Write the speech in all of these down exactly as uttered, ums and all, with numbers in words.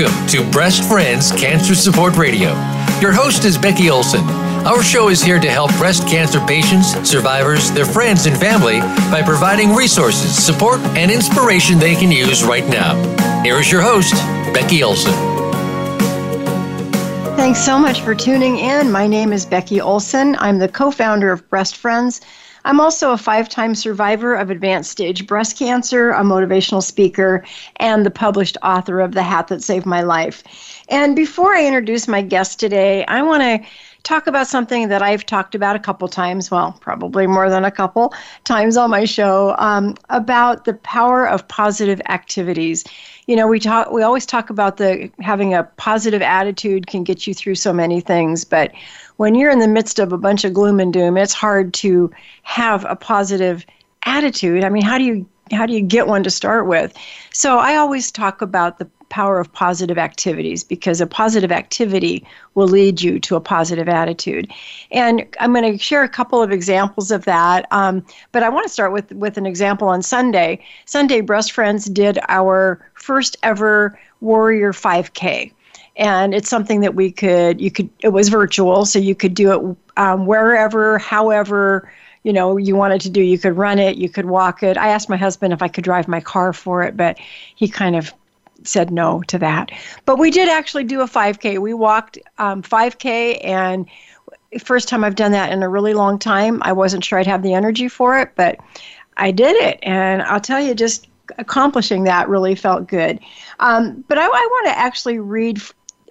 Welcome to Breast Friends Cancer Support Radio. Your host is Becky Olson. Our show is here to help breast cancer patients, survivors, their friends, and family by providing resources, support, and inspiration they can use right now. Here is your host, Becky Olson. Thanks so much for tuning in. My name is Becky Olson. I'm the co-founder of Breast Friends. I'm also a five-time survivor of advanced stage breast cancer, a motivational speaker, and the published author of The Hat That Saved My Life. And before I introduce my guest today, I want to talk about something that I've talked about a couple times, well, probably more than a couple times on my show, um, about the power of positive activities. You know, we talk. We always talk about the having a positive attitude can get you through so many things, but when you're in the midst of a bunch of gloom and doom, it's hard to have a positive attitude. I mean, how do you how do you get one to start with? So I always talk about the power of positive activities, because a positive activity will lead you to a positive attitude. And I'm going to share a couple of examples of that, um, but I want to start with, with an example on Sunday. Sunday, Breast Friends did our first ever Warrior five K. And it's something that we could, you could, it was virtual, so you could do it um, wherever, however, you know, you wanted to do. You could run it, you could walk it. I asked my husband if I could drive my car for it, but he kind of said no to that. But we did actually do a five K. We walked um, five K, and first time I've done that in a really long time. I wasn't sure I'd have the energy for it, but I did it. And I'll tell you, just accomplishing that really felt good. Um, but I, I want to actually read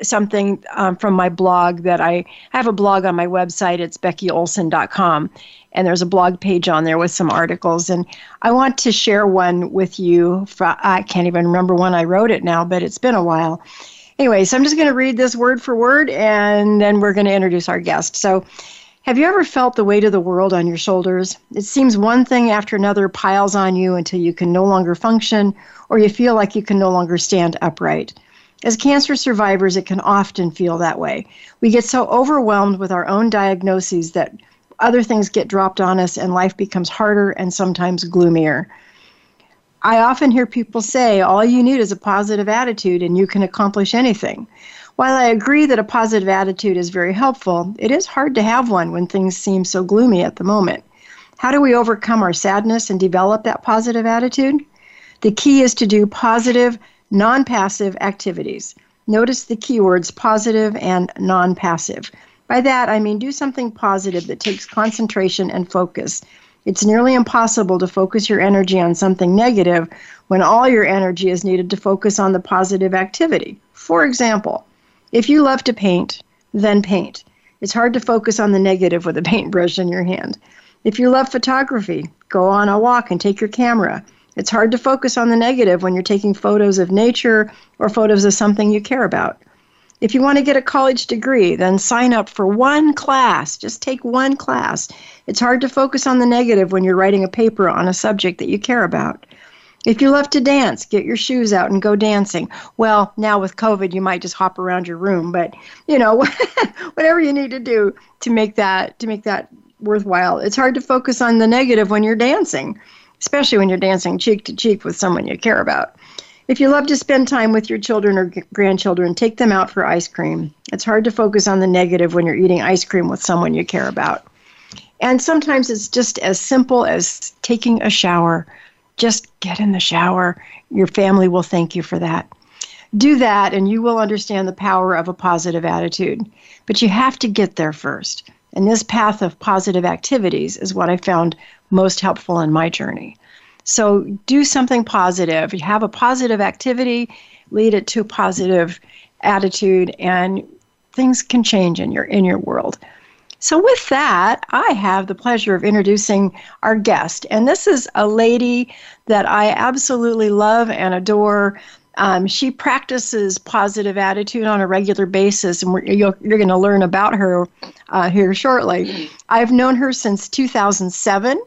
something um, from my blog that I, I have a blog on my website. It's Becky Olson dot com. And there's a blog page on there with some articles. And I want to share one with you. I can't even remember when I wrote it now, but it's been a while. Anyway, so I'm just going to read this word for word, and then we're going to introduce our guest. So, have you ever felt the weight of the world on your shoulders? It seems one thing after another piles on you until you can no longer function, or you feel like you can no longer stand upright. As cancer survivors, it can often feel that way. We get so overwhelmed with our own diagnoses that other things get dropped on us, and life becomes harder and sometimes gloomier. I often hear people say, all you need is a positive attitude and you can accomplish anything. While I agree that a positive attitude is very helpful, it is hard to have one when things seem so gloomy at the moment. How do we overcome our sadness and develop that positive attitude? The key is to do positive, non-passive activities. Notice the keywords positive and non-passive. By that, I mean do something positive that takes concentration and focus. It's nearly impossible to focus your energy on something negative when all your energy is needed to focus on the positive activity. For example, if you love to paint, then paint. It's hard to focus on the negative with a paintbrush in your hand. If you love photography, go on a walk and take your camera. It's hard to focus on the negative when you're taking photos of nature or photos of something you care about. If you want to get a college degree, then sign up for one class. Just take one class. It's hard to focus on the negative when you're writing a paper on a subject that you care about. If you love to dance, get your shoes out and go dancing. Well, now with COVID, you might just hop around your room, but you know, whatever you need to do to make that to make that worthwhile. It's hard to focus on the negative when you're dancing, especially when you're dancing cheek to cheek with someone you care about. If you love to spend time with your children or g- grandchildren, take them out for ice cream. It's hard to focus on the negative when you're eating ice cream with someone you care about. And sometimes it's just as simple as taking a shower. Just get in the shower. Your family will thank you for that. Do that, and you will understand the power of a positive attitude. But you have to get there first. And this path of positive activities is what I found most helpful in my journey. So do something positive. You have a positive activity, lead it to a positive attitude, and things can change in your in your world. So with that, I have the pleasure of introducing our guest. And this is a lady that I absolutely love and adore. Um, she practices positive attitude on a regular basis, and we're, you're, you're going to learn about her uh, here shortly. I've known her since two thousand seven.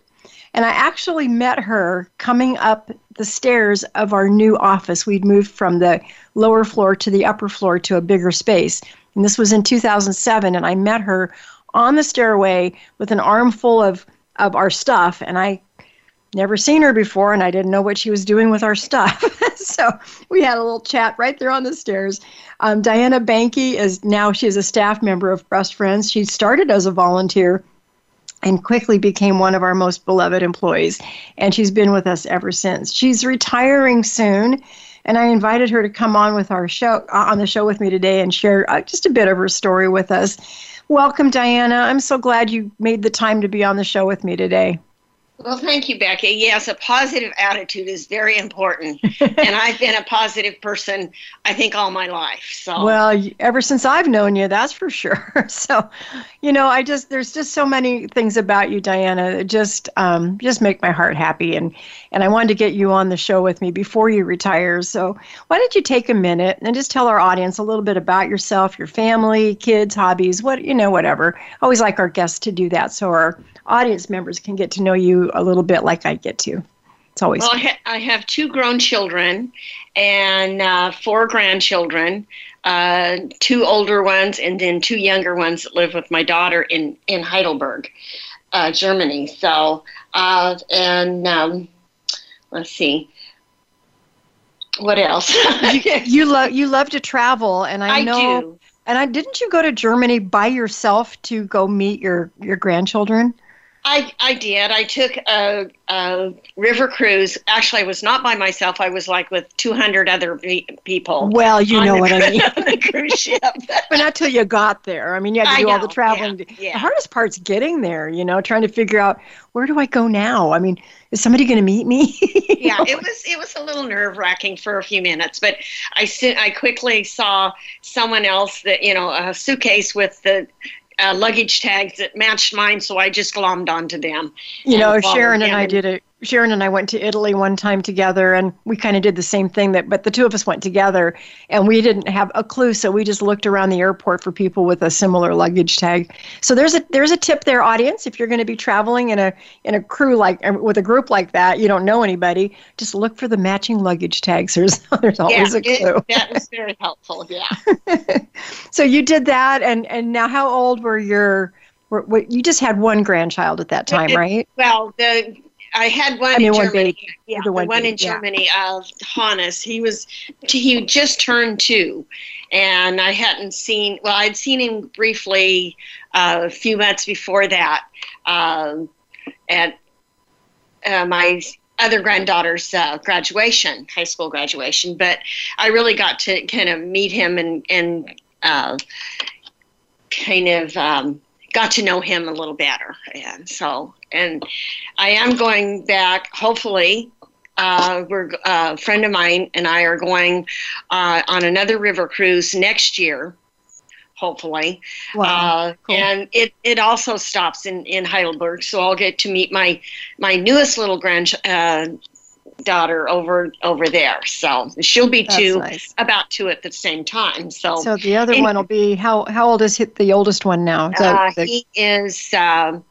And I actually met her coming up the stairs of our new office. We'd moved from the lower floor to the upper floor to a bigger space. And this was in two thousand seven. And I met her on the stairway with an armful of, of our stuff. And I never seen her before, and I didn't know what she was doing with our stuff. So we had a little chat right there on the stairs. Um, Diana Bankey is now, she's a staff member of Breast Friends. She started as a volunteer and quickly became one of our most beloved employees. And she's been with us ever since. She's retiring soon. And I invited her to come on with our show uh, on the show with me today and share uh, just a bit of her story with us. Welcome, Diana. I'm so glad you made the time to be on the show with me today. Well, thank you, Becky. Yes, a positive attitude is very important. And I've been a positive person, I think, all my life. So well, ever since I've known you, that's for sure. So, you know, I just there's just so many things about you, Diana, that just um, just make my heart happy. And and I wanted to get you on the show with me before you retire. So why don't you take a minute and just tell our audience a little bit about yourself, your family, kids, hobbies, what you know, whatever. I always like our guests to do that so our audience members can get to know you a little bit like I get to. It's always well. I, ha- I have two grown children and uh, four grandchildren, uh, two older ones, and then two younger ones that live with my daughter in in Heidelberg, uh, Germany. So, uh, and um, let's see. What else? you, you love you love to travel, and I, I know. Do. And I didn't you go to Germany by yourself to go meet your your grandchildren? I, I did. I took a, a river cruise. Actually, I was not by myself. I was like with two hundred other be- people. Well, you know what cru- I mean. On the cruise ship. But not till you got there. I mean, you had to do all the traveling. Yeah, yeah. The hardest part's getting there, you know, trying to figure out, where do I go now? I mean, is somebody going to meet me? Yeah, know? it was it was a little nerve-wracking for a few minutes. But I, I quickly saw someone else that, you know, a suitcase with the – Uh, luggage tags that matched mine, so I just glommed onto them. You know, Sharon and I did it. Sharon and I went to Italy one time together, and we kind of did the same thing. That, but the two of us went together, and we didn't have a clue, so we just looked around the airport for people with a similar luggage tag. So there's a there's a tip there, audience. If you're going to be traveling in a in a crew like with a group like that, you don't know anybody. Just look for the matching luggage tags. There's there's always yeah, a clue. It, that was very helpful. Yeah. So you did that, and and now how old were your? Were, were, you just had one grandchild at that time, it, right? Well, the. I had one I mean, in one Germany. Baby. Yeah, the one, the one in yeah. Germany of Hannes. He was he just turned two, and I hadn't seen. Well, I'd seen him briefly uh, a few months before that um, at uh, my other granddaughter's uh, graduation, high school graduation. But I really got to kind of meet him and and uh, kind of. Um, got to know him a little better. And so, and I am going back, hopefully, uh, we're, uh, a friend of mine and I are going uh, on another river cruise next year, hopefully. Wow, uh, cool. And it, it also stops in, in Heidelberg, so I'll get to meet my, my newest little grandchild, uh, daughter over over there. So she'll be That's two, nice. about two at the same time. So so the other and, one will be, how how old is the oldest one now? The, uh, the, he is, um,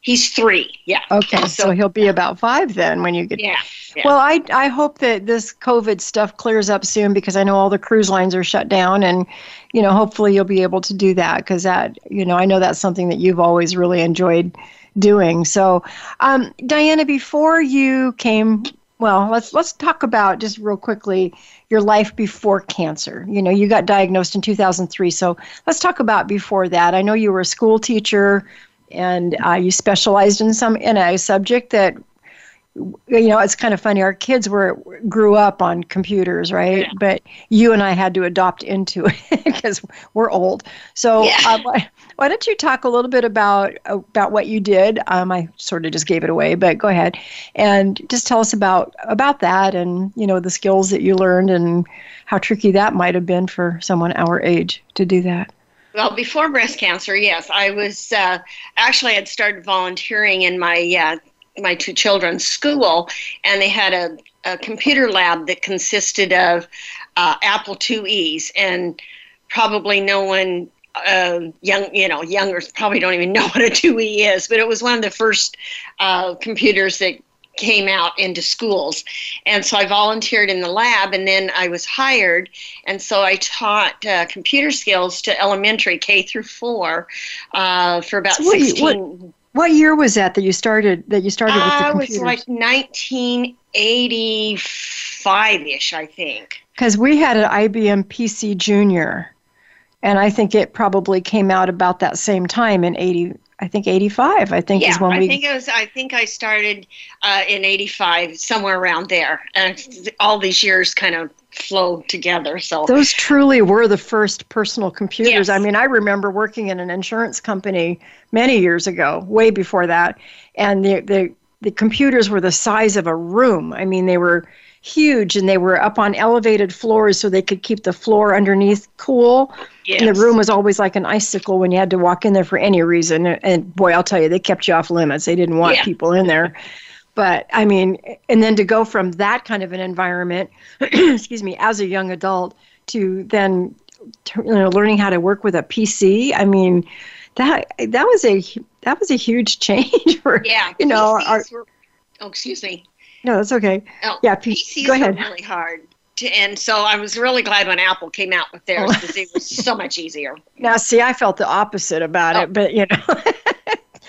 he's three. Yeah. Okay. So, so he'll be about five then when you get yeah, yeah. Well, I, I hope that this COVID stuff clears up soon because I know all the cruise lines are shut down and, you know, hopefully you'll be able to do that because that, you know, I know that's something that you've always really enjoyed doing. So, um, Diana, before you came Well, let's let's talk about just real quickly your life before cancer. You know, you got diagnosed in two thousand three, so let's talk about before that. I know you were a school teacher, and uh, you specialized in some in a subject that, you know, it's kind of funny. Our kids were grew up on computers, right? Yeah. But you and I had to adopt into it because we're old. So yeah. uh, why, why don't you talk a little bit about about what you did? Um, I sort of just gave it away, but go ahead and just tell us about about that and, you know, the skills that you learned and how tricky that might have been for someone our age to do that. Well, before breast cancer, yes, I was uh, actually I had started volunteering in my uh, my two children's school, and they had a, a computer lab that consisted of uh, Apple two E's, and probably no one uh, young, you know, younger probably don't even know what a two E is, but it was one of the first uh, computers that came out into schools. And so I volunteered in the lab, and then I was hired, and so I taught uh, computer skills to elementary K through four uh, for about so what sixteen. You, what, What year was that that you started? That you started with the computers? It was like nineteen eighty-five-ish, I think. Because we had an I B M P C Junior, and I think it probably came out about that same time in eighty. I think eighty-five. I think yeah, is when we. I think it was. I think I started uh, in eighty-five, somewhere around there, and all these years kind of flow together. So those truly were the first personal computers. Yes. I mean, I remember working in an insurance company many years ago, way before that, and the, the the computers were the size of a room. I mean, they were huge, and they were up on elevated floors so they could keep the floor underneath cool. Yes. And the room was always like an icicle when you had to walk in there for any reason. And boy, I'll tell you, they kept you off limits. They didn't want yeah. people in there. But, I mean, and then to go from that kind of an environment, excuse me, as a young adult to then, you know, learning how to work with a P C, I mean, that that was a that was a huge change for, yeah, you know. Our, were, oh, excuse me. No, that's okay. Oh, yeah, P- P Cs go ahead. Were really hard. To, and so I was really glad when Apple came out with theirs because it was so much easier. Now, see, I felt the opposite about oh. it, but, you know.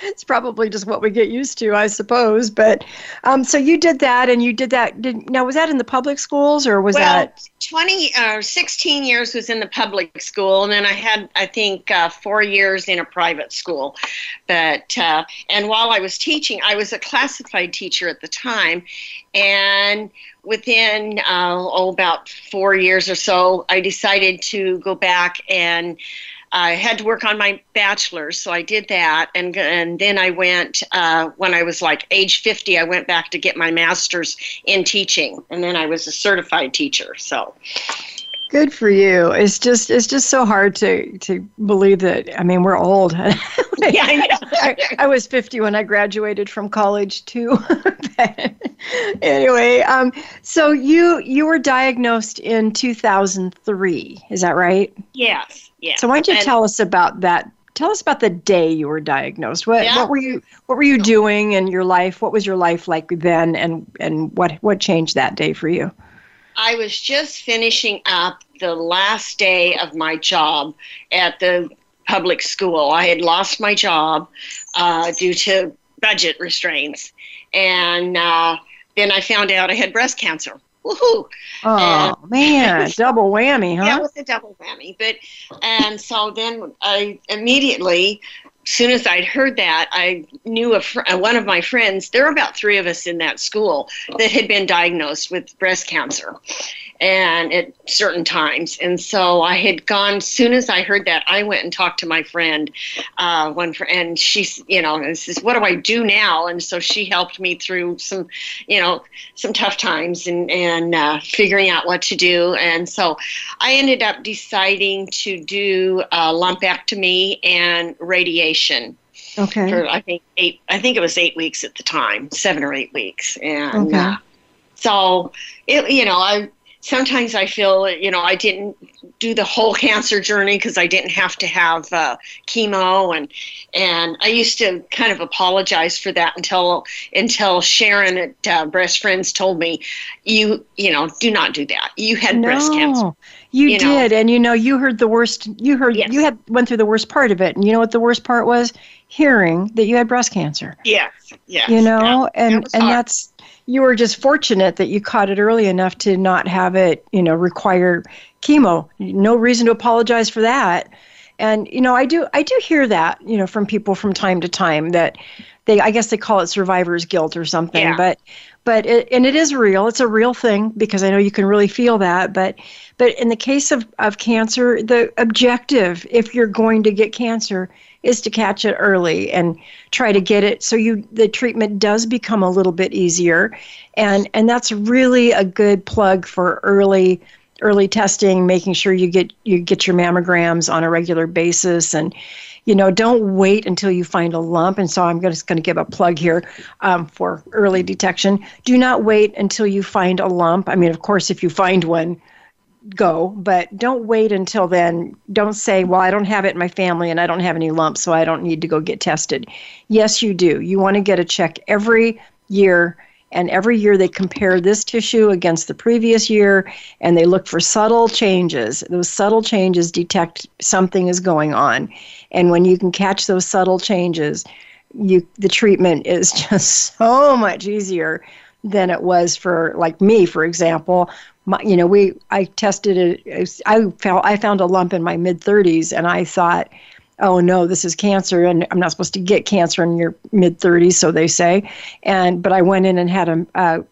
It's probably just what we get used to, I suppose. But um, so you did that, and you did that. Did, now, was that in the public schools, or was well, that twenty or uh, sixteen years was in the public school, and then I had, I think, uh, four years in a private school. But uh, and while I was teaching, I was a classified teacher at the time, and within uh, oh, about four years or so, I decided to go back and. I had to work on my bachelor's, so I did that, and and then I went, uh, when I was like age fifty, I went back to get my master's in teaching, and then I was a certified teacher, so. Good for you. It's just it's just so hard to, to believe that, I mean, we're old. Like, yeah, I know. I, I was fifty when I graduated from college, too. Anyway, um, so you you were diagnosed in two thousand three, is that right? Yes. Yeah. So why don't you and, tell us about that? Tell us about the day you were diagnosed. What yeah. what were you what were you doing in your life? What was your life like then, and and what what changed that day for you? I was just finishing up the last day of my job at the public school. I had lost my job uh, due to budget restraints, and uh, then I found out I had breast cancer. Woohoo! Oh, and, man, double whammy, huh? Yeah, it was a double whammy. But and so then I immediately, as soon as I'd heard that, I knew a fr- one of my friends, there were about three of us in that school that had been diagnosed with breast cancer and at certain times. And so I had gone, as soon as I heard that, I went and talked to my friend, uh, one fr- and she, you know, and says, what do I do now? And so she helped me through some, you know, some tough times and, and uh, figuring out what to do. And so I ended up deciding to do a lumpectomy and radiation. Okay. For, I think eight, I think it was eight weeks at the time, seven or eight weeks. And okay. uh, so, it, you know, I, sometimes I feel, you know, I didn't do the whole cancer journey because I didn't have to have uh, chemo, and and I used to kind of apologize for that until until Sharon at uh, Breast Friends told me, you you know, do not do that. You had no, breast cancer. You, you did, know. And you know, you heard the worst. You heard yes. you had went through the worst part of it, and you know what the worst part was? Hearing that you had breast cancer. Yes, yes. You know, yeah. and and hard. That's. You were just fortunate that you caught it early enough to not have it, you know, require chemo. No reason to apologize for that. And, you know, I do I do hear that, you know, from people from time to time that they, I guess they call it survivor's guilt or something. Yeah. But, but it, and it is real. It's a real thing because I know you can really feel that. But, but in the case of, of cancer, the objective, if you're going to get cancer, is to catch it early and try to get it so you the treatment does become a little bit easier. And and that's really a good plug for early early testing, making sure you get you get your mammograms on a regular basis. And, you know, don't wait until you find a lump. And so I'm just going to give a plug here um, for early detection. Do not wait until you find a lump. I mean, of course, if you find one, go, but don't wait until then. Don't say, well, I don't have it in my family and I don't have any lumps, so I don't need to go get tested. Yes, you do. You want to get a check every year, and every year they compare this tissue against the previous year, and they look for subtle changes. Those subtle changes detect something is going on, and when you can catch those subtle changes, you the treatment is just so much easier than it was for, like me, for example. My, you know, we I tested it. I found I found a lump in my mid thirties, and I thought, oh no, this is cancer, and I'm not supposed to get cancer in your mid thirties, so they say. And but I went in and had a, a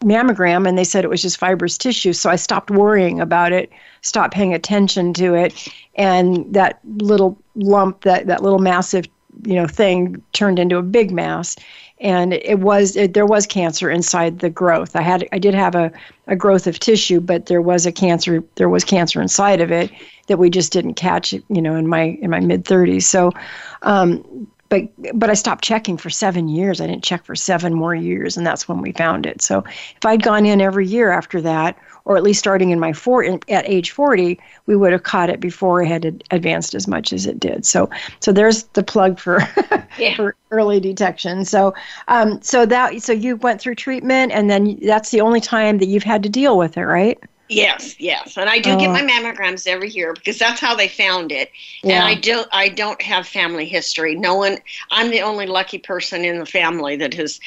mammogram, and they said it was just fibrous tissue. So I stopped worrying about it, stopped paying attention to it, and that little lump, that that little massive, you know, thing turned into a big mass. And it was it, there was cancer inside the growth. I had I did have a, a growth of tissue, but there was a cancer there was cancer inside of it that we just didn't catch, you know, in my in my mid thirties. So, um, but but I stopped checking for seven years. I didn't check for seven more years, and that's when we found it. So if I'd gone in every year after that, or at least starting in my four in, at age forty, we would have caught it before it had advanced as much as it did. So so there's the plug for, yeah. for early detection. So um so that so you went through treatment, and then that's the only time that you've had to deal with it, right? Yes, yes. And I do oh. get my mammograms every year because that's how they found it. Yeah. And I do I don't have family history. No one I'm the only lucky person in the family that has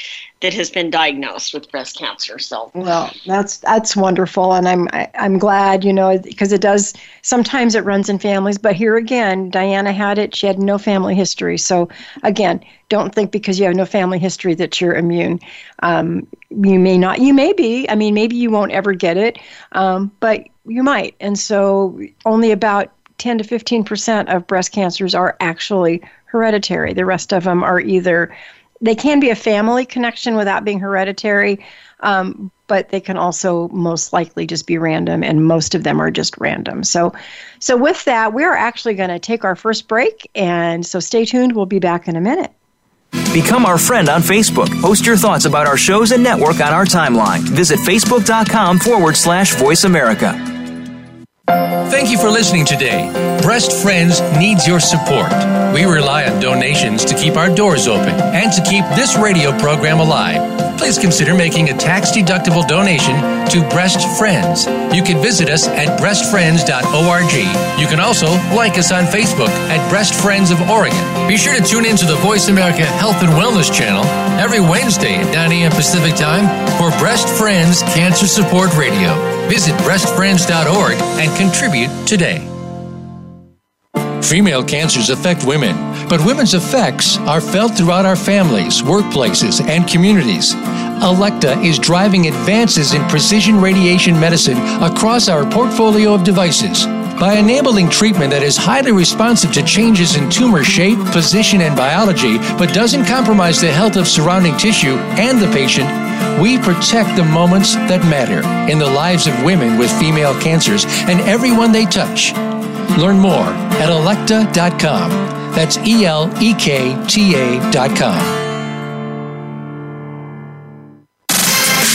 that has been diagnosed with breast cancer. So well, that's that's wonderful, and I'm I, I'm glad, you know, because it does sometimes it runs in families, but here again, Diana had it, she had no family history. So again, don't think because you have no family history that you're immune. Um, you may not, you may be, I mean, maybe you won't ever get it, um, but you might. And so only about ten to fifteen percent of breast cancers are actually hereditary. The rest of them are either, they can be a family connection without being hereditary, um, but they can also most likely just be random, and most of them are just random. So, so with that, we're actually going to take our first break, and so stay tuned. We'll be back in a minute. Become our friend on Facebook. Post your thoughts about our shows and network on our timeline. Visit facebook.com forward slash Voice America. Thank you for listening today. Breast Friends needs your support. We rely on donations to keep our doors open and to keep this radio program alive. Please consider making a tax-deductible donation to Breast Friends. You can visit us at breast friends dot org. You can also like us on Facebook at Breast Friends of Oregon. Be sure to tune in to the Voice America Health and Wellness Channel every Wednesday at nine a.m. Pacific Time for Breast Friends Cancer Support Radio. Visit breast friends dot org and contribute today. Female cancers affect women, but women's effects are felt throughout our families, workplaces, and communities. Elekta is driving advances in precision radiation medicine across our portfolio of devices. By enabling treatment that is highly responsive to changes in tumor shape, position, and biology, but doesn't compromise the health of surrounding tissue and the patient, we protect the moments that matter in the lives of women with female cancers and everyone they touch. Learn more at elekta dot com. That's E L E K T A dot com.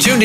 Tuned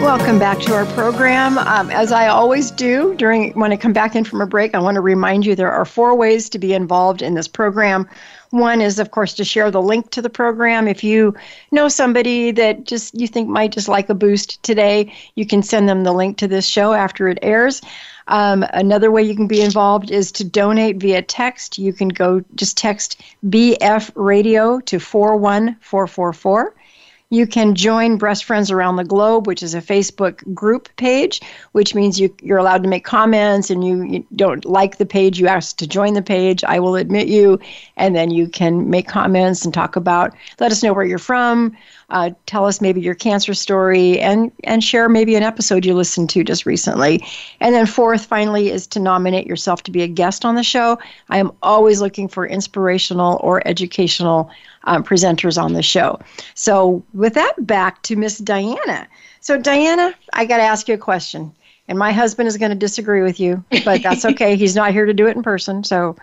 Welcome back to our program. Um, as I always do during when I come back in from a break, I want to remind you there are four ways to be involved in this program. One is, of course, to share the link to the program. If you know somebody that just you think might just like a boost today, you can send them the link to this show after it airs. Um, another way you can be involved is to donate via text. You can go just text B F Radio to four one four four four. You can join Breast Friends Around the Globe, which is a Facebook group page, which means you, you're allowed to make comments, and you, you don't like the page, you ask to join the page, I will admit you, and then you can make comments and talk about, let us know where you're from, uh, tell us maybe your cancer story, and, and share maybe an episode you listened to just recently. And then fourth, finally, is to nominate yourself to be a guest on the show. I am always looking for inspirational or educational Um, presenters on the show. So with that, back to Miss Diana. So Diana, I got to ask you a question, and my husband is going to disagree with you, but that's okay. He's not here to do it in person, so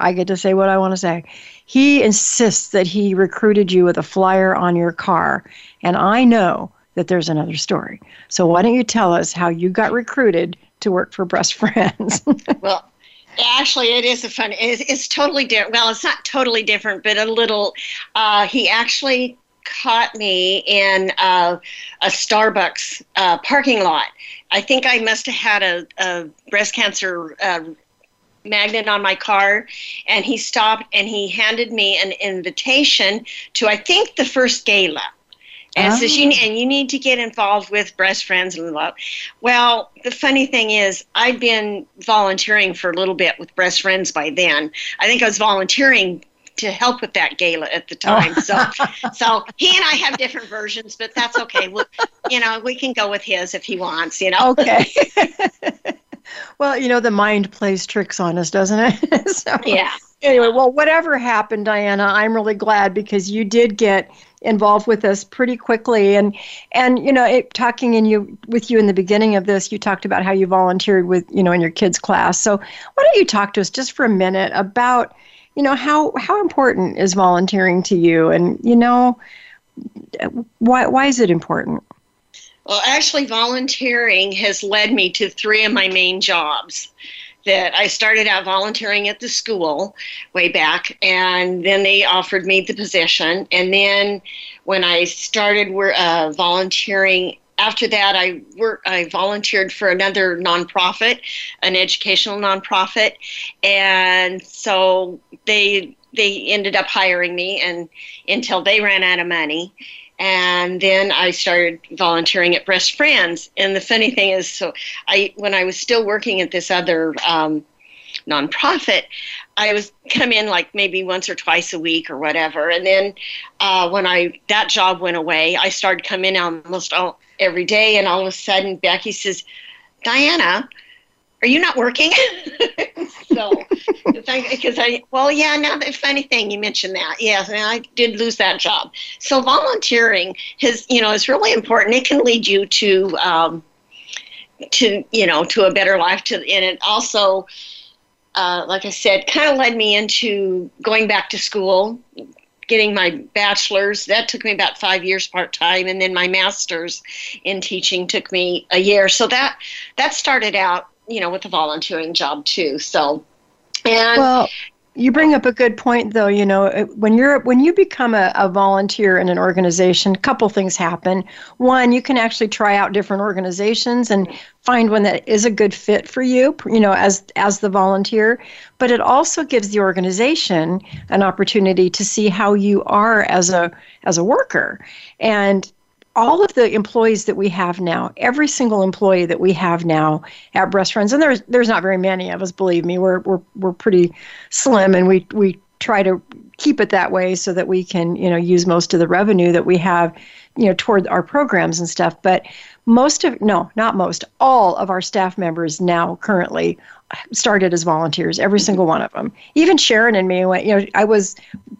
I get to say what I want to say. He insists that he recruited you with a flyer on your car, and I know that there's another story. So why don't you tell us how you got recruited to work for Breast Friends? Well, actually, it is a fun, it's, it's totally different. Well, it's not totally different, but a little. Uh, he actually caught me in uh, a Starbucks uh, parking lot. I think I must have had a, a breast cancer uh, magnet on my car, and he stopped and he handed me an invitation to, I think, the first gala. And oh. says, you, and you need to get involved with Breast Friends. And blah. Well, the funny thing is, I'd been volunteering for a little bit with Breast Friends by then. I think I was volunteering to help with that gala at the time. Oh. So so he and I have different versions, but that's okay. We'll, you know, we can go with his if he wants, you know. Okay. Well, you know, the mind plays tricks on us, doesn't it? So, yeah. Anyway, well, whatever happened, Diana, I'm really glad because you did get involved with us pretty quickly, and and you know, it, talking in you with you in the beginning of this, you talked about how you volunteered with, you know, in your kids' class. So why don't you talk to us just for a minute about, you know, how how important is volunteering to you, and you know, why why is it important? Well, actually, volunteering has led me to three of my main jobs. That I started out volunteering at the school way back, and then they offered me the position. And then when I started uh, volunteering, after that I worked, I volunteered for another nonprofit, an educational nonprofit, and so they they ended up hiring me, and until they ran out of money. And then I started volunteering at Breast Friends. And the funny thing is, so I when I was still working at this other um, nonprofit, I was come in like maybe once or twice a week or whatever. And then uh, when I that job went away, I started coming in almost all, every day. And all of a sudden, Becky says, "Diana, are you not working?" So, because I, I, well, yeah, now the funny thing, you mentioned that. Yes, and I did lose that job. So volunteering has, you know, is really important. It can lead you to, um, to you know, to a better life. To And it also, uh, like I said, kind of led me into going back to school, getting my bachelor's. That took me about five years part-time, and then my master's in teaching took me a year. So that that started out, you know, with a volunteering job too. So, and well, you bring up a good point though. You know, when you're, when you become a, a volunteer in an organization, a couple things happen. One, you can actually try out different organizations and find one that is a good fit for you, you know, as, as the volunteer, but it also gives the organization an opportunity to see how you are as a, as a worker. And all of the employees that we have now, every single employee that we have now at Breast Friends, and there's there's not very many of us, believe me, we're we're we're pretty slim, and we we try to keep it that way so that we can, you know, use most of the revenue that we have, you know, toward our programs and stuff. But most of, no, not most, all of our staff members now currently started as volunteers, every single one of them. Even Sharon and me went, you know, I was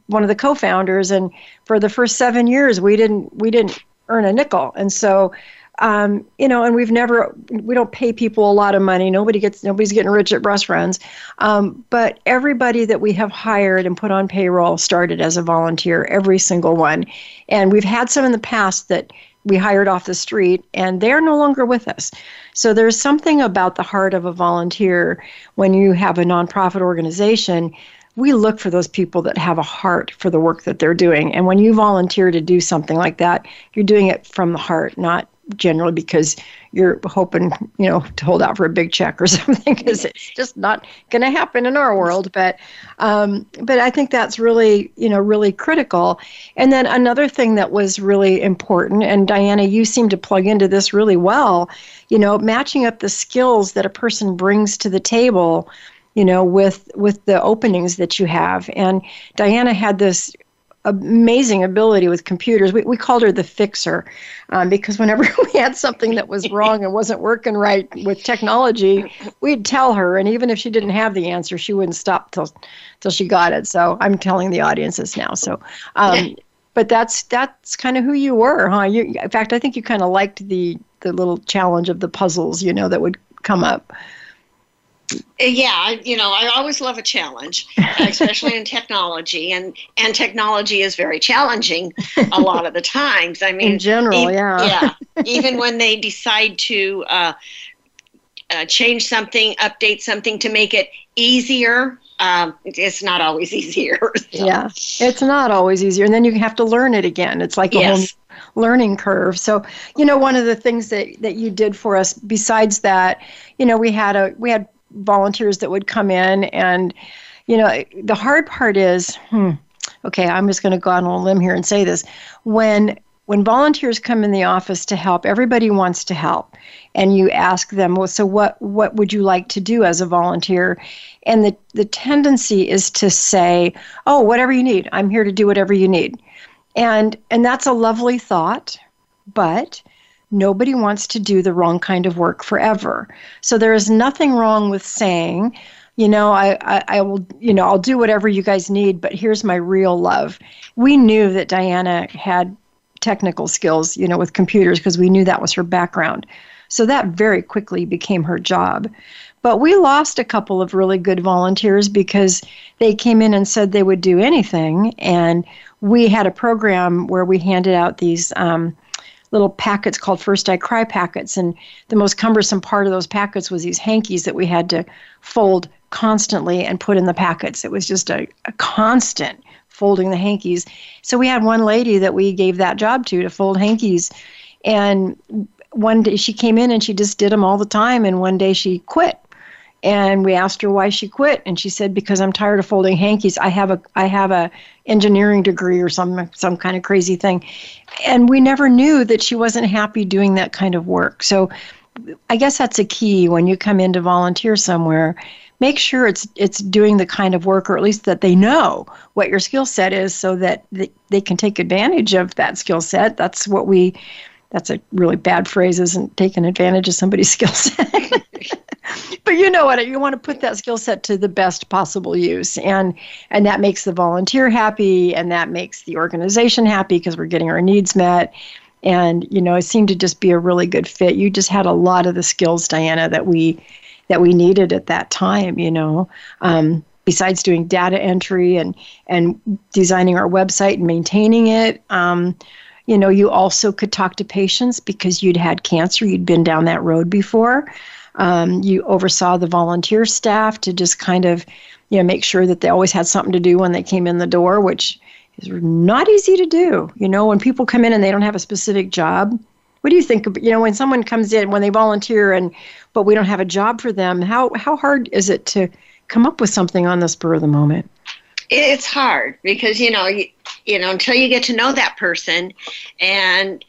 one of the co-founders, and for the first seven years we didn't we didn't earn a nickel. And so, um, you know, and we've never, we don't pay people a lot of money. Nobody gets, nobody's getting rich at Breast Friends. Um, but everybody that we have hired and put on payroll started as a volunteer, every single one. And we've had some in the past that we hired off the street, and they're no longer with us. So there's something about the heart of a volunteer when you have a nonprofit organization. We look for those people that have a heart for the work that they're doing. And when you volunteer to do something like that, you're doing it from the heart, not generally because you're hoping, you know, to hold out for a big check or something, because it's just not going to happen in our world. But um, but I think that's really, you know, really critical. And then another thing that was really important, and Diana, you seem to plug into this really well, you know, matching up the skills that a person brings to the table, you know, with with the openings that you have. And Diana had this amazing ability with computers. We we called her the fixer, um, because whenever we had something that was wrong and wasn't working right with technology, we'd tell her, and even if she didn't have the answer, she wouldn't stop till till she got it. So I'm telling the audiences now. So, um, but that's that's kind of who you were, huh? You, in fact, I think you kind of liked the the little challenge of the puzzles, you know, that would come up. Yeah, I, you know, I always love a challenge, especially in technology, and, and technology is very challenging a lot of the times. I mean, in general, e- yeah, yeah. Even when they decide to uh, uh, change something, update something to make it easier, um, it's not always easier. So. Yeah, it's not always easier, and then you have to learn it again. It's like a yes. whole new learning curve. So, you know, one of the things that, that you did for us, besides that, you know, we had a we had. volunteers that would come in, and you know, the hard part is, hmm, okay, I'm just going to go out on a limb here and say this. When when volunteers come in the office to help, everybody wants to help, and you ask them, well, so what what would you like to do as a volunteer? And the the tendency is to say, oh, whatever you need. I'm here to do whatever you need, and and that's a lovely thought, but nobody wants to do the wrong kind of work forever. So there is nothing wrong with saying, you know, I, I, I will, you know, I'll do whatever you guys need, but here's my real love. We knew that Diana had technical skills, you know, with computers, because we knew that was her background. So that very quickly became her job. But we lost a couple of really good volunteers because they came in and said they would do anything. And we had a program where we handed out these um little packets called First I Cry packets, and the most cumbersome part of those packets was these hankies that we had to fold constantly and put in the packets. It was just a, a constant folding the hankies. So we had one lady that we gave that job to, to fold hankies, and one day she came in and she just did them all the time, and one day she quit. And we asked her why she quit, and she said, because I'm tired of folding hankies. I have a I have a engineering degree or some some kind of crazy thing. And we never knew that she wasn't happy doing that kind of work. So I guess that's a key when you come in to volunteer somewhere. Make sure it's it's doing the kind of work, or at least that they know what your skill set is, so that they can take advantage of that skill set. That's what we that's a really bad phrase, isn't taking advantage of somebody's skill set. But you know what? You want to put that skill set to the best possible use, and and that makes the volunteer happy, and that makes the organization happy, because we're getting our needs met. And you know, it seemed to just be a really good fit. You just had a lot of the skills, Diana, that we that we needed at that time. You know, um, besides doing data entry and and designing our website and maintaining it. Um, you know, you also could talk to patients because you'd had cancer. You'd been down that road before. Um, you oversaw the volunteer staff to just kind of, you know, make sure that they always had something to do when they came in the door, which is not easy to do. You know, when people come in and they don't have a specific job, what do you think? You know, when someone comes in, when they volunteer, and but we don't have a job for them, how how hard is it to come up with something on the spur of the moment? It's hard because, you know, you, you know, until you get to know that person, and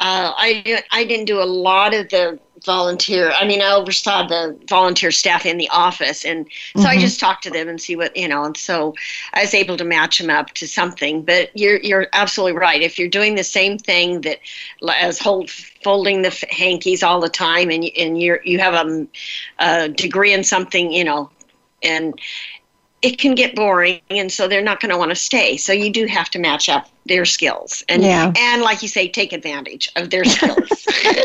uh, I I didn't do a lot of the volunteer. I mean, I oversaw the volunteer staff in the office, and so mm-hmm. I just talked to them and see what, you know, and so I was able to match them up to something. But you're you're absolutely right. If you're doing the same thing that as hold, folding the f- hankies all the time, and and you you have a, a degree in something, you know, and it can get boring, and so they're not going to want to stay. So you do have to match up their skills, and yeah. and like you say, take advantage of their skills.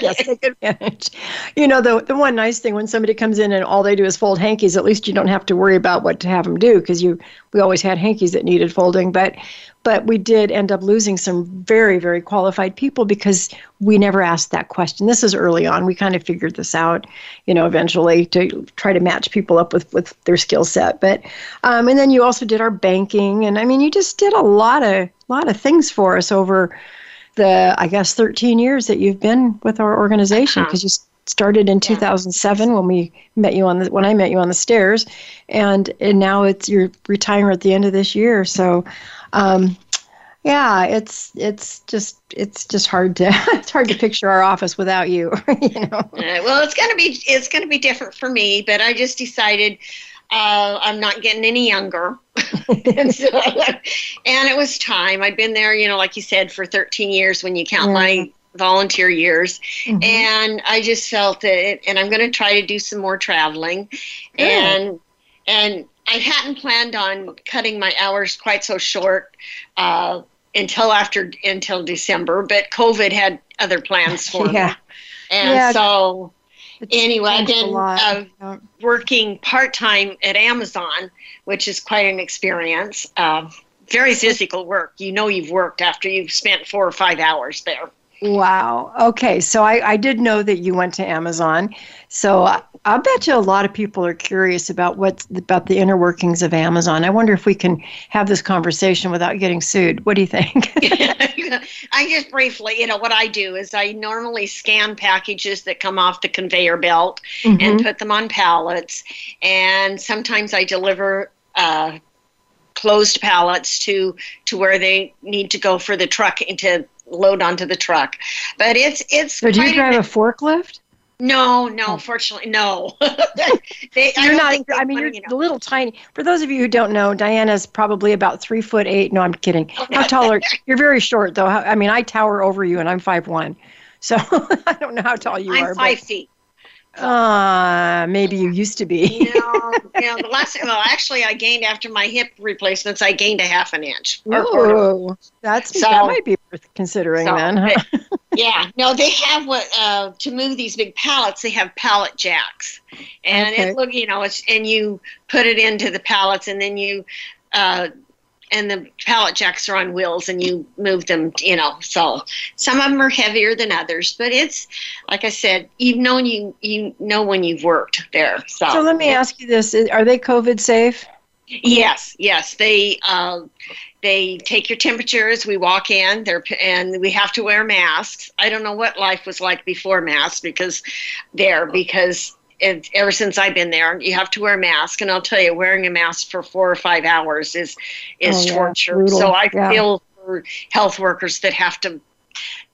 Yes, take advantage. You know, the the one nice thing when somebody comes in and all they do is fold hankies, at least you don't have to worry about what to have them do, because you we always had hankies that needed folding. But but we did end up losing some very very qualified people because we never asked that question. This is early on. We kind of figured this out, you know, eventually to try to match people up with with their skill set. But um, and then you also did our banking, and I mean, you just did a lot of. lot of things for us over the, I guess, thirteen years that you've been with our organization, because uh-huh. you started in yeah. two thousand seven when we met you on the, when I met you on the stairs, and, and now it's you're retiring at the end of this year. So, um, yeah, it's it's just it's just hard to it's hard to picture our office without you. You know. Uh, well, it's gonna be it's gonna be different for me, but I just decided. Uh, I'm not getting any younger, and, so, and it was time. I'd been there, you know, like you said, for thirteen years when you count yeah. my volunteer years, mm-hmm. and I just felt it. And I'm going to try to do some more traveling, Good. and and I hadn't planned on cutting my hours quite so short uh, until after until December, but COVID had other plans for yeah. me, and yeah. so. It's anyway, I've been uh, yeah. working part-time at Amazon, which is quite an experience. Uh, very physical work. You know you've worked after you've spent four or five hours there. Wow. Okay. So I, I did know that you went to Amazon. So I, I bet you a lot of people are curious about what's about the inner workings of Amazon. I wonder if we can have this conversation without getting sued. What do you think? I just briefly, you know, what I do is I normally scan packages that come off the conveyor belt mm-hmm. and put them on pallets. And sometimes I deliver uh, closed pallets to to where they need to go for the truck into load onto the truck. But it's it's so do you drive a, a forklift? No, no, oh. fortunately, no. they, you're I not, I mean, you're a little tiny. For those of you who don't know, Diana's probably about three foot eight. No, I'm kidding. How tall are You're very short, though. I mean, I tower over you, and I'm five one. So I don't know how tall you I'm are. I'm five but, feet. Uh, maybe you used to be. no, no, the last, well, actually, I gained after my hip replacements, I gained a half an inch. Oh, that's, so, that might be worth considering so, then, huh? But, yeah, no, they have what uh, to move these big pallets. They have pallet jacks, and okay. it look, you know, it's and you put it into the pallets, and then you, uh, and the pallet jacks are on wheels, and you move them, you know. So some of them are heavier than others, but it's like I said, you've known you you know when you've worked there. So, so let me ask you this: are they COVID safe? Yes, yes, they. Uh, They take your temperature as we walk in, they're, and we have to wear masks. I don't know what life was like before masks because there, because it, ever since I've been there, you have to wear a mask. And I'll tell you, wearing a mask for four or five hours is is oh, yeah. torture. Brutal. So I yeah. feel for health workers that have to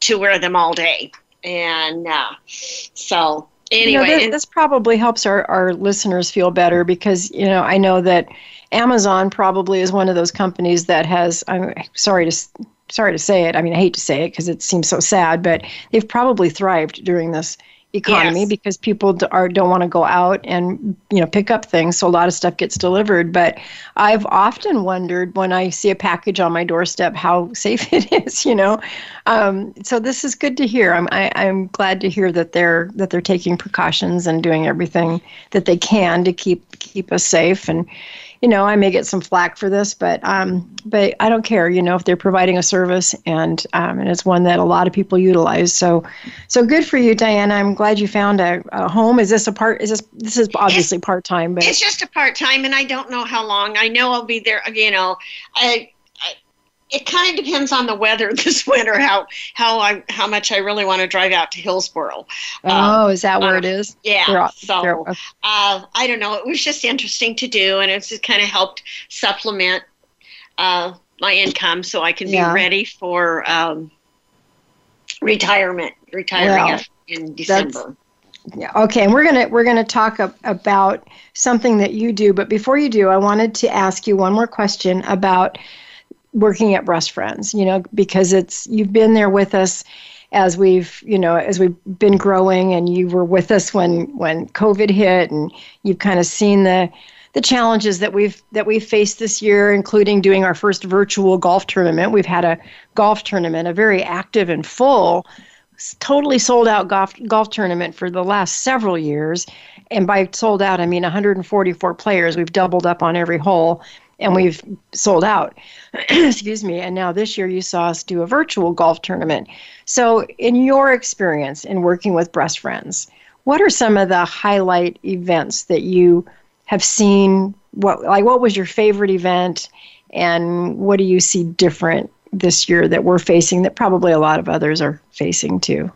to wear them all day. And uh, so anyway. You know, this, and, this probably helps our, our listeners feel better because, you know, I know that Amazon probably is one of those companies that has, I'm sorry to sorry to say it, I mean, I hate to say it because it seems so sad, but they've probably thrived during this economy yes. because people are, don't want to go out and, you know, pick up things, so a lot of stuff gets delivered. But I've often wondered when I see a package on my doorstep how safe it is, you know. Um, so this is good to hear. I'm I, I'm glad to hear that they're that they're taking precautions and doing everything that they can to keep keep us safe. And you know, I may get some flack for this, but um, but I don't care. You know, if they're providing a service, and um, and it's one that a lot of people utilize. So, so good for you, Diana. I'm glad you found a, a home. Is this a part? Is this this is obviously part time? But it's just a part time, and I don't know how long. I know I'll be there. You know, I. It kind of depends on the weather this winter, how how I how much I really want to drive out to Hillsboro. Oh, um, is that where uh, it is? Yeah. They're, so they're, okay. uh, I don't know. It was just interesting to do, and it's just kind of helped supplement uh, my income so I can be yeah. ready for um, retirement. Retiring well, in December. Yeah. Okay, and we're gonna we're gonna talk ab- about something that you do, but before you do, I wanted to ask you one more question about working at Breast Friends, you know, because it's, you've been there with us as we've, you know, as we've been growing, and you were with us when, when COVID hit, and you've kind of seen the, the challenges that we've, that we've faced this year, including doing our first virtual golf tournament. We've had a golf tournament, a very active and full, totally sold out golf, golf tournament for the last several years. And by sold out, I mean one hundred forty-four players. We've doubled up on every hole, and we've sold out, excuse me, and now this year you saw us do a virtual golf tournament. So in your experience in working with Breast Friends, what are some of the highlight events that you have seen? What, like, what was your favorite event, and what do you see different this year that we're facing that probably a lot of others are facing too?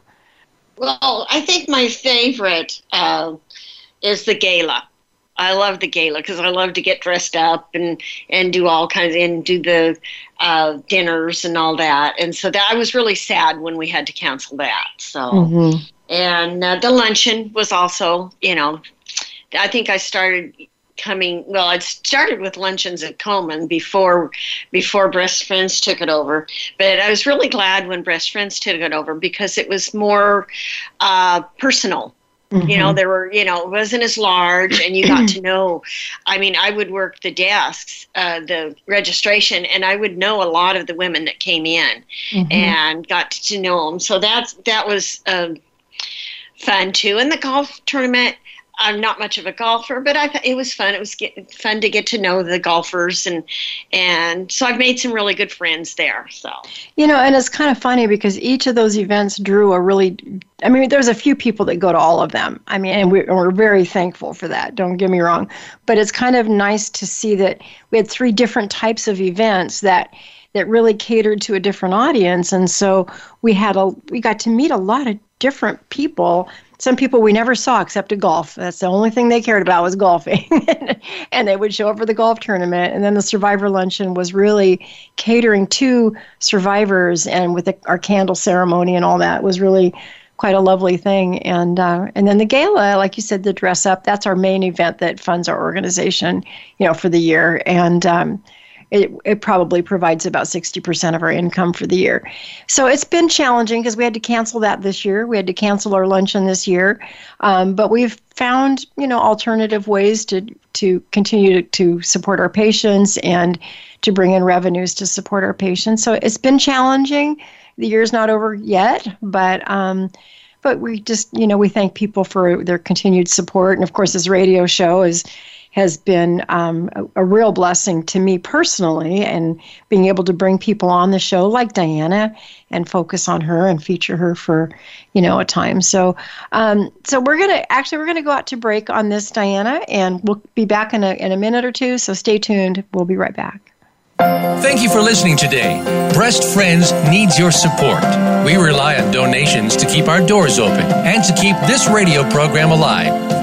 Well, I think my favorite uh, is the gala. I love the gala because I love to get dressed up and, and do all kinds of, and do the uh, dinners and all that. And so that I was really sad when we had to cancel that. So, mm-hmm. and uh, the luncheon was also, you know, I think I started coming, well, I started with luncheons at Coleman before, before Breast Friends took it over. But I was really glad when Breast Friends took it over because it was more uh, personal. Mm-hmm. You know, there were, you know, it wasn't as large and you got to know, I mean, I would work the desks, uh, the registration, and I would know a lot of the women that came in mm-hmm. and got to know them. So that's, that was um, fun too. And the golf tournament, I'm not much of a golfer, but I, it was fun. It was get, fun to get to know the golfers. And, and so I've made some really good friends there. So, you know, and it's kind of funny because each of those events drew a really, I mean, there's a few people that go to all of them. I mean, and, we, and we're very thankful for that. Don't get me wrong. But it's kind of nice to see that we had three different types of events that that really catered to a different audience. And so we had a, we got to meet a lot of different people. Some people we never saw except at golf. That's the only thing they cared about was golfing. And they would show up for the golf tournament. And then the Survivor Luncheon was really catering to survivors. And with the, our candle ceremony and all that was really quite a lovely thing. And uh, and then the gala, like you said, the dress up, that's our main event that funds our organization, you know, for the year. And um, it, it probably provides about sixty percent of our income for the year. So it's been challenging because we had to cancel that this year. We had to cancel our luncheon this year. Um, but we've found, you know, alternative ways to, to continue to, to support our patients and to bring in revenues to support our patients. So it's been challenging. The year's not over yet, but um, but we just, you know, we thank people for their continued support. And, of course, this radio show is has been um, a, a real blessing to me personally, and being able to bring people on the show like Diana and focus on her and feature her for, you know, a time. So um, so we're going to, actually, we're going to go out to break on this, Diana, and we'll be back in a, in a minute or two, so stay tuned. We'll be right back. Thank you for listening today. Breast Friends needs your support. We rely on donations to keep our doors open and to keep this radio program alive.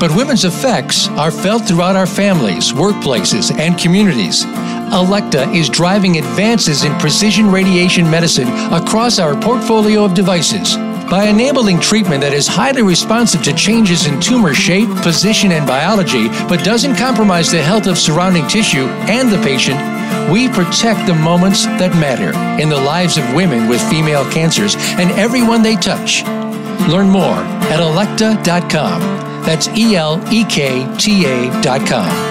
but women's effects are felt throughout our families, workplaces, and communities. Elekta is driving advances in precision radiation medicine across our portfolio of devices. By enabling treatment that is highly responsive to changes in tumor shape, position, and biology, but doesn't compromise the health of surrounding tissue and the patient, we protect the moments that matter in the lives of women with female cancers and everyone they touch. Learn more at elekta dot com. That's E L E K T A dot com.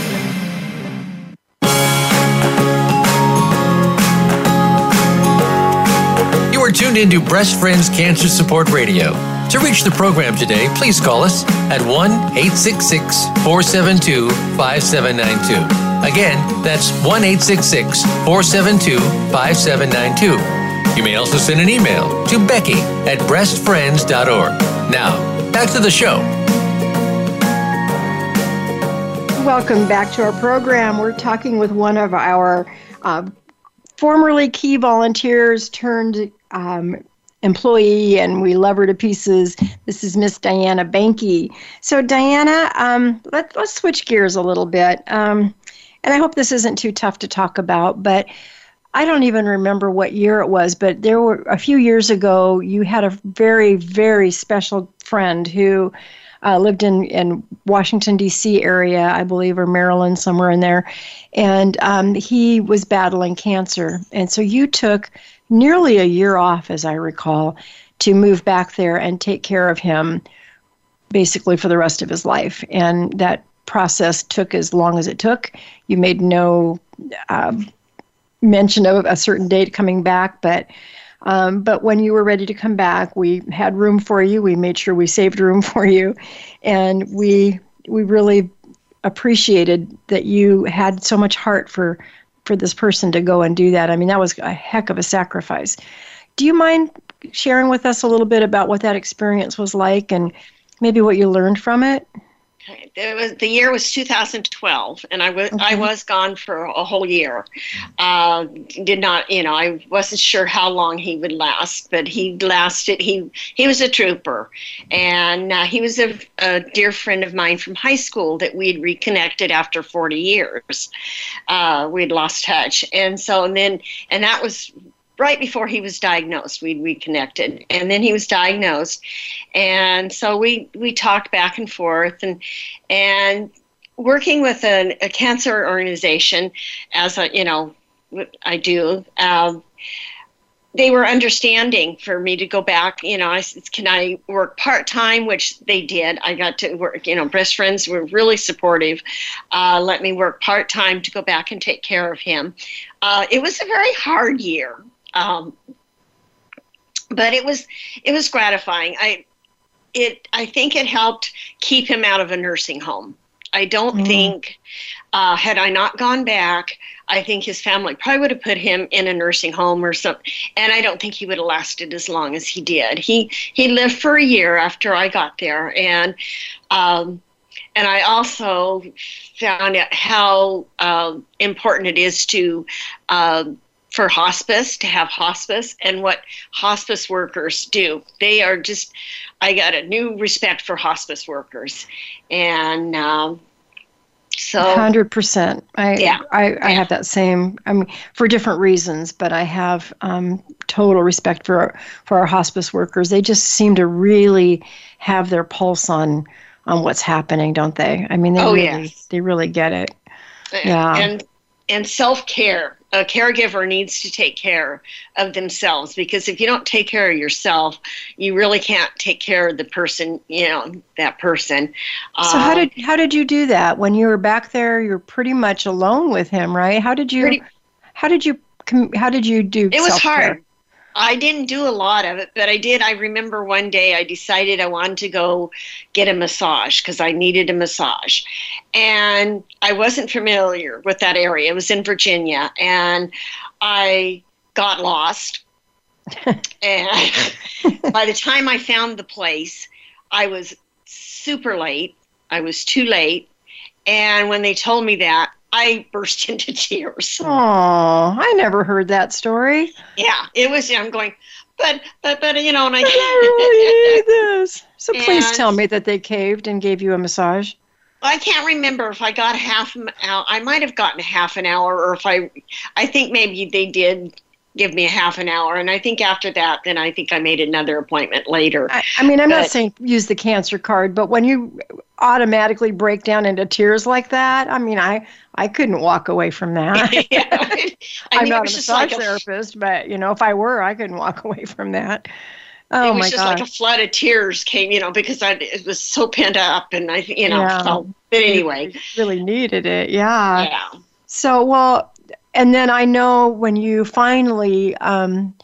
Tuned into Breast Friends Cancer Support Radio. To reach the program today, please call us at one eight six six, four seven two, five seven nine two. Again, that's one eight six six, four seven two, five seven nine two. You may also send an email to Becky at breast friends dot org. Now, back to the show. Welcome back to our program. We're talking with one of our uh, formerly key volunteers turned um, employee, and we love her to pieces. This is Miss Diana Bankey. So Diana, um, let, let's switch gears a little bit. Um, and I hope this isn't too tough to talk about, but I don't even remember what year it was, but there were a few years ago, you had a very, very special friend who uh, lived in, in Washington, D C area, I believe, or Maryland, somewhere in there. And um, he was battling cancer. And so you took nearly a year off, as I recall, to move back there and take care of him basically for the rest of his life. And that process took as long as it took. You made no uh, mention of a certain date coming back, but um, but when you were ready to come back, we had room for you. We made sure we saved room for you, and we we really appreciated that you had so much heart for for this person to go and do that. I mean, that was a heck of a sacrifice. Do you mind sharing with us a little bit about what that experience was like and maybe what you learned from it? It was, the year was two thousand twelve, and I was, okay. I was gone for a whole year. Uh, did not, you know, I wasn't sure how long he would last, but he lasted. He he was a trooper, and uh, he was a, a dear friend of mine from high school that we'd reconnected after forty years. Uh, we'd lost touch, and so and then and that was right before he was diagnosed. We'd reconnected, and then he was diagnosed, and so we we talked back and forth, and and working with an, a cancer organization, as a, you know, I do. Um, they were understanding for me to go back. You know, I said, can I work part-time, which they did. I got to work, you know, Breast Friends were really supportive, uh, let me work part-time to go back and take care of him. Uh, it was a very hard year. Um, but it was, it was gratifying. I, it, I think it helped keep him out of a nursing home. I don't mm. think, uh, had I not gone back, I think his family probably would have put him in a nursing home or something. And I don't think he would have lasted as long as he did. He, he lived for a year after I got there. And, um, and I also found out how, uh, important it is to, uh, for hospice, to have hospice, and what hospice workers do. They are just, I got a new respect for hospice workers. And um, so. one hundred percent. I, yeah. I, I yeah. have that same, I mean, for different reasons, but I have um, total respect for, for our hospice workers. They just seem to really have their pulse on, on what's happening, don't they? I mean, they, oh, really, yes. they really get it. Yeah. And, and self-care. A caregiver needs to take care of themselves, because if you don't take care of yourself, you really can't take care of the person, you know, that person. So um, how did how did you do that when you were back there? You're pretty much alone with him, right? How did you pretty, how did you how did you do self-care? It was hard. I didn't do a lot of it, but I did. I remember one day I decided I wanted to go get a massage because I needed a massage. And I wasn't familiar with that area. It was in Virginia. And I got lost. And by the time I found the place, I was super late. I was too late. And when they told me that, I burst into tears. Oh, I never heard that story. Yeah, it was, you know, I'm going, but, but, but, you know, and I, but I really need this. So please tell me that they caved and gave you a massage. I can't remember if I got half an hour. I might have gotten half an hour, or if I, I think maybe they did give me a half an hour. And I think after that, then I think I made another appointment later. I, I mean, I'm but, not saying use the cancer card, but when you automatically break down into tears like that, I mean, I, I couldn't walk away from that. Yeah. I I'm mean, not a massage like a, therapist, but, you know, if I were, I couldn't walk away from that. Oh, it was my just gosh. Like a flood of tears came, you know, because I, it was so pent up, and I, you know, yeah. so, but anyway. You really needed it, yeah. Yeah. So, well, and then I know when you finally, um,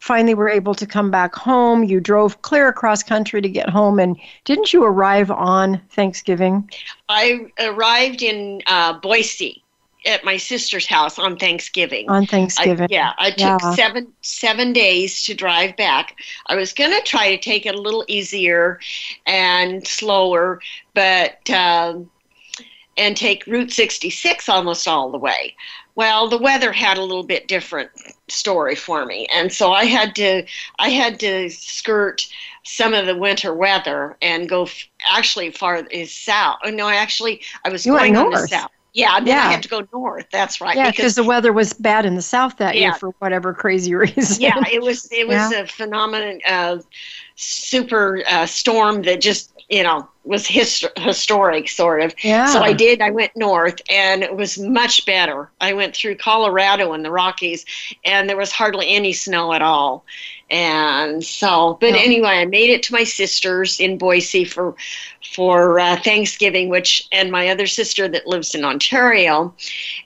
finally were able to come back home, you drove clear across country to get home, and didn't you arrive on Thanksgiving? I arrived in uh, Boise at my sister's house on Thanksgiving. On Thanksgiving. I, yeah, I took yeah. seven seven days to drive back. I was going to try to take it a little easier and slower, but um, and take Route sixty-six almost all the way. Well, the weather had a little bit different story for me, and so I had to I had to skirt some of the winter weather and go f- actually far is south. No, actually I was you going on the south. Yeah, I mean, yeah. I had to go north. That's right. Yeah, because the weather was bad in the south that yeah. year for whatever crazy reason. Yeah, it was it was yeah. a phenomenon, uh, super uh, storm that just, you know, was hist- historic sort of. Yeah. So I did. I went north, and it was much better. I went through Colorado and the Rockies, and there was hardly any snow at all. And so, but anyway, I made it to my sister's in Boise for for uh, Thanksgiving, which and my other sister that lives in Ontario,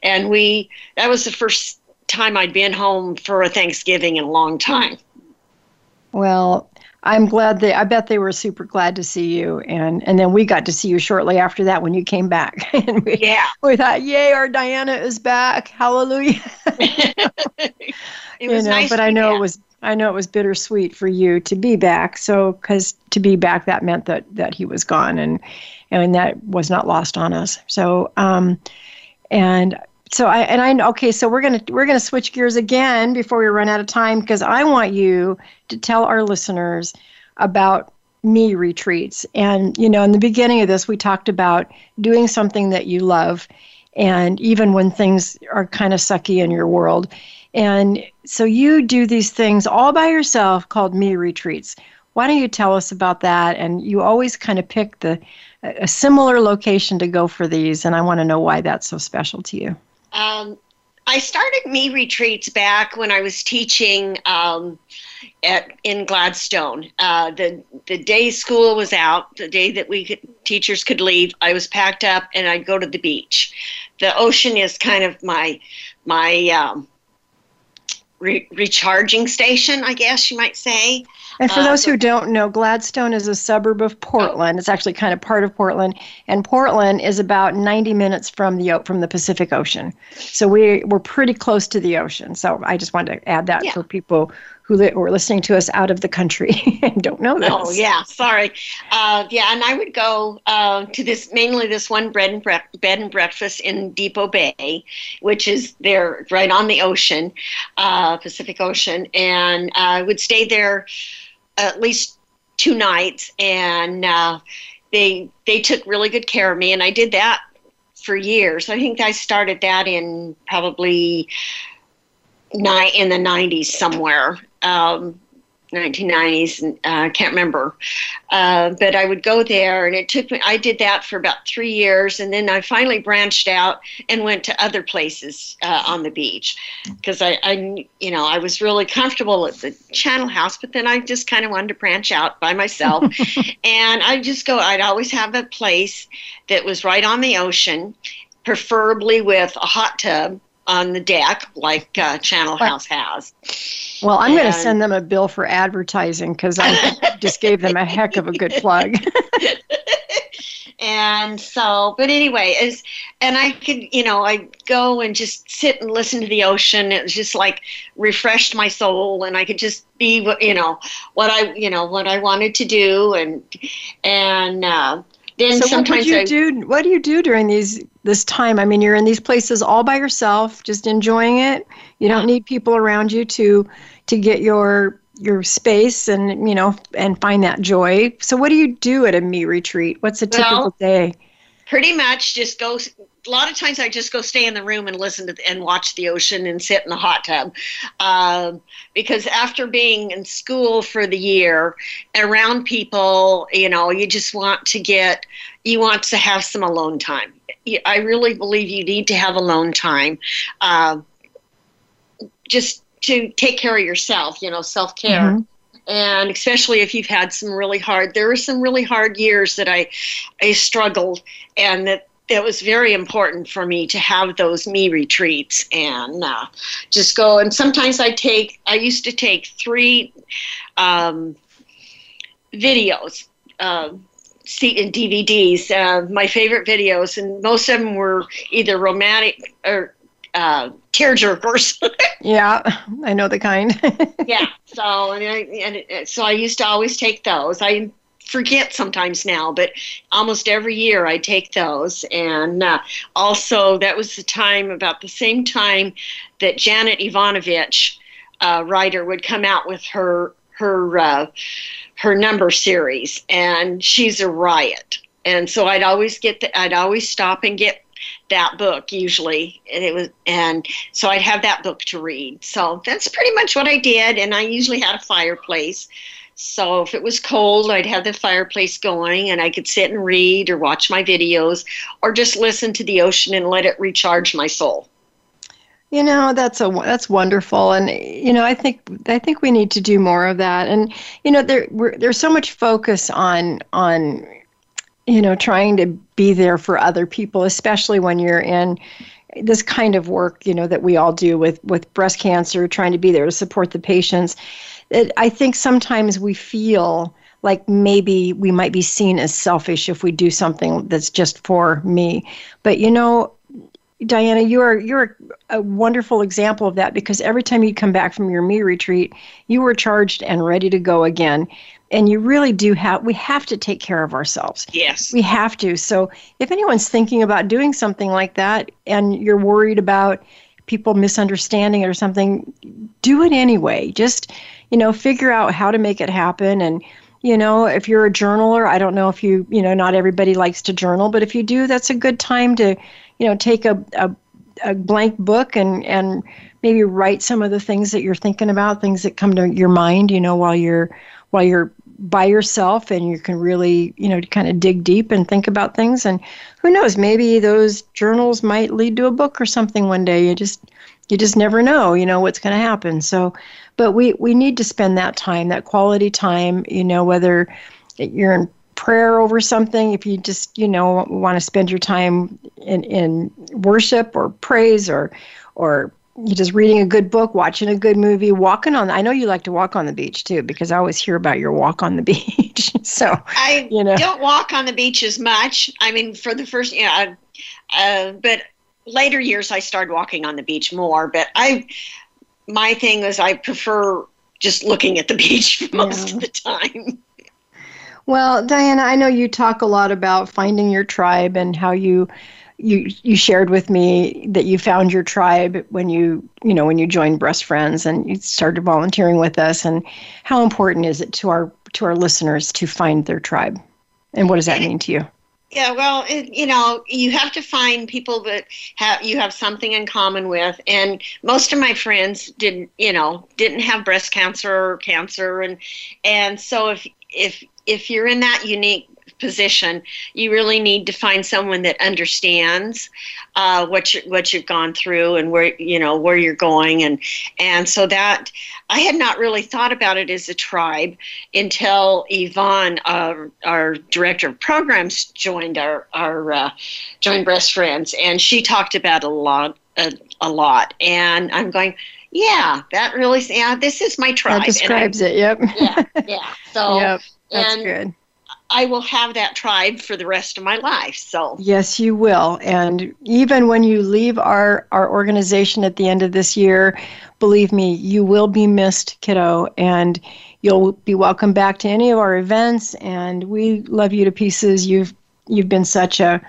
and we that was the first time I'd been home for a Thanksgiving in a long time. Well, I'm glad that I bet they were super glad to see you, and and then we got to see you shortly after that when you came back. And we, yeah, we thought, yay, our Diana is back! Hallelujah! It was know, nice, but I know yeah. it was. I know it was bittersweet for you to be back. So, because to be back, that meant that that he was gone, and and that was not lost on us. So, um, and so I and I okay. So we're gonna we're gonna switch gears again before we run out of time, because I want you to tell our listeners about me retreats. And you know, in the beginning of this, we talked about doing something that you love, and even when things are kind of sucky in your world. And so you do these things all by yourself called me retreats. Why don't you tell us about that? And you always kind of pick the a similar location to go for these, and I want to know why that's so special to you. Um, I started me retreats back when I was teaching um, at in Gladstone. Uh, the the day school was out, the day that we could, teachers could leave, I was packed up and I'd go to the beach. The ocean is kind of my my. Um, Re- recharging station, I guess you might say. And for uh, those who don't know, Gladstone is a suburb of Portland. It's actually kind of part of Portland, and Portland is about ninety minutes from the from the Pacific Ocean. So we we're pretty close to the ocean. So I just wanted to add that yeah. for people who, li- who are listening to us out of the country and don't know this. Oh yeah, sorry. Uh, yeah, and I would go uh, to this mainly this one bread and bre- bed and breakfast in Depot Bay, which is there right on the ocean. Uh, Pacific Ocean, and I uh, would stay there at least two nights, and uh, they they took really good care of me, and I did that for years. I think I started that in probably ni- in the nineties somewhere, um, nineteen nineties, I uh, can't remember, uh, but I would go there, and it took me, I did that for about three years, and then I finally branched out and went to other places uh, on the beach, because I, I, you know, I was really comfortable at the Channel House, but then I just kind of wanted to branch out by myself, and I just go, I'd always have a place that was right on the ocean, preferably with a hot tub on the deck, like uh, Channel House has. Well, I'm going to send them a bill for advertising, because I just gave them a heck of a good plug. And so, but anyway, is and I could, you know, I go and just sit and listen to the ocean. It was just like refreshed my soul, and I could just be, you know, what I, you know, what I wanted to do, and and. Uh, Then so what would you I, do? What do you do during these this time? I mean, you're in these places all by yourself, just enjoying it. You don't need people around you to to get your your space and you know and find that joy. So what do you do at a me retreat? What's a typical well, day? Pretty much just go. A lot of times I just go stay in the room and listen to the, and watch the ocean and sit in the hot tub, um, because after being in school for the year, around people, you know, you just want to get, you want to have some alone time. I really believe you need to have alone time, uh, just to take care of yourself, you know, self-care. Mm-hmm. And especially if you've had some really hard, there were some really hard years that I, I struggled, and that it was very important for me to have those me retreats and uh, just go. And sometimes I take, I used to take three um, videos, uh, D V Ds, uh, my favorite videos, and most of them were either romantic or uh, tear jerkers. Yeah, I know the kind. Yeah, so and, I, and so I used to always take those. I forget sometimes now, but almost every year I take those. And uh, also that was the time, about the same time that Janet Evanovich, uh, writer, would come out with her her uh, her number series, and she's a riot. And so I'd always get the, I'd always stop and get that book usually, and it was, and so I'd have that book to read. So that's pretty much what I did, and I usually had a fireplace. So if it was cold, I'd have the fireplace going, and I could sit and read or watch my videos or just listen to the ocean and let it recharge my soul. You know, that's a that's wonderful, and you know, I think I think we need to do more of that. And you know, there we're, there's so much focus on on. you know, trying to be there for other people, especially when you're in this kind of work, you know, that we all do with, with breast cancer, trying to be there to support the patients. It, I think sometimes we feel like maybe we might be seen as selfish if we do something that's just for me. But, you know, Diana, you are you're a wonderful example of that, because every time you come back from your me retreat, you were charged and ready to go again. And you really do have, we have to take care of ourselves. Yes. We have to. So if anyone's thinking about doing something like that and you're worried about people misunderstanding it or something, do it anyway. Just, you know, figure out how to make it happen. And, you know, if you're a journaler, I don't know if you, you know, not everybody likes to journal, but if you do, that's a good time to, you know, take a, a, a blank book and, and maybe write some of the things that you're thinking about, things that come to your mind, you know, while you're, while you're by yourself, and you can really, you know, kind of dig deep and think about things. And who knows, maybe those journals might lead to a book or something one day. You just, you just never know, you know, what's going to happen. So, but we, we need to spend that time, that quality time, you know, whether you're in prayer over something, if you just, you know, want to spend your time in, in worship or praise, or, or you're just reading a good book, watching a good movie, walking on. I know you like to walk on the beach too, because I always hear about your walk on the beach. So I you know. don't walk on the beach as much. I mean, for the first, you know, uh, but later years I started walking on the beach more. But I, my thing is I prefer just looking at the beach most yeah. of the time. Well, Diana, I know you talk a lot about finding your tribe and how you. You you shared with me that you found your tribe when you you know when you joined Breast Friends and you started volunteering with us. And how important is it to our to our listeners to find their tribe, and what does that mean to you? Yeah, well, it, you know, you have to find people that have you have something in common with. And most of my friends didn't you know didn't have breast cancer or cancer, and and so if if if you're in that unique position, you really need to find someone that understands uh, what you, what you've gone through and where you know where you're going, and and so that I had not really thought about it as a tribe until Yvonne, our, our director of programs, joined our our uh, joined Breast Friends, and she talked about a lot a, a lot, and I'm going. Yeah, that really. Yeah, this is my tribe. That describes I, it. Yep. Yeah. Yeah. So. Yep. That's and, good. I will have that tribe for the rest of my life. So yes, you will. And even when you leave our, our organization at the end of this year, believe me, you will be missed, kiddo. And you'll be welcome back to any of our events. And we love you to pieces. You've you've been such a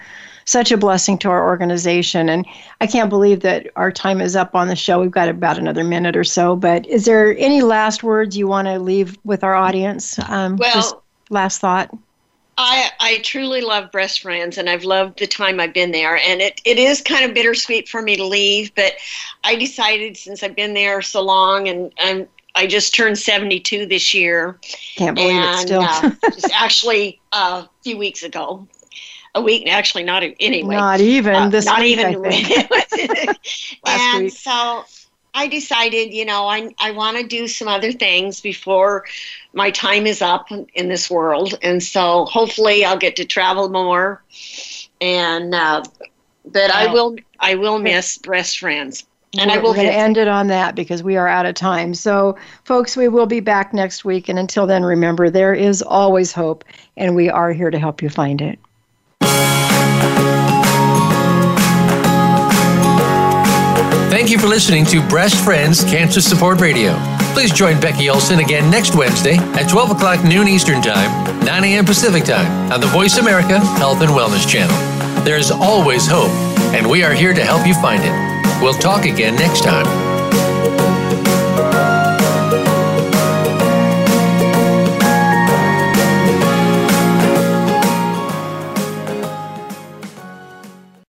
such a blessing to our organization. And I can't believe that our time is up on the show. We've got about another minute or so. But is there any last words you want to leave with our audience? Um, well, just last thought. I, I truly love Breast Friends, and I've loved the time I've been there. And it, it is kind of bittersweet for me to leave, but I decided since I've been there so long, and I'm, I just turned seventy-two this year. Can't believe and, it still. uh, just actually uh, a few weeks ago. A week, actually not anyway. Not even uh, this not week, even Last and week. So I decided, you know, I I want to do some other things before my time is up in this world, and so hopefully I'll get to travel more. And uh, but wow. I will I will miss Breast Friends, and we're, I will. We're going to end it on that because we are out of time. So, folks, we will be back next week, and until then, remember there is always hope, and we are here to help you find it. Thank you for listening to Breast Friends Cancer Support Radio. Please join Becky Olson again next Wednesday at twelve o'clock noon Eastern Time, nine a.m. Pacific Time on the Voice America Health and Wellness Channel. There is always hope, and we are here to help you find it. We'll talk again next time.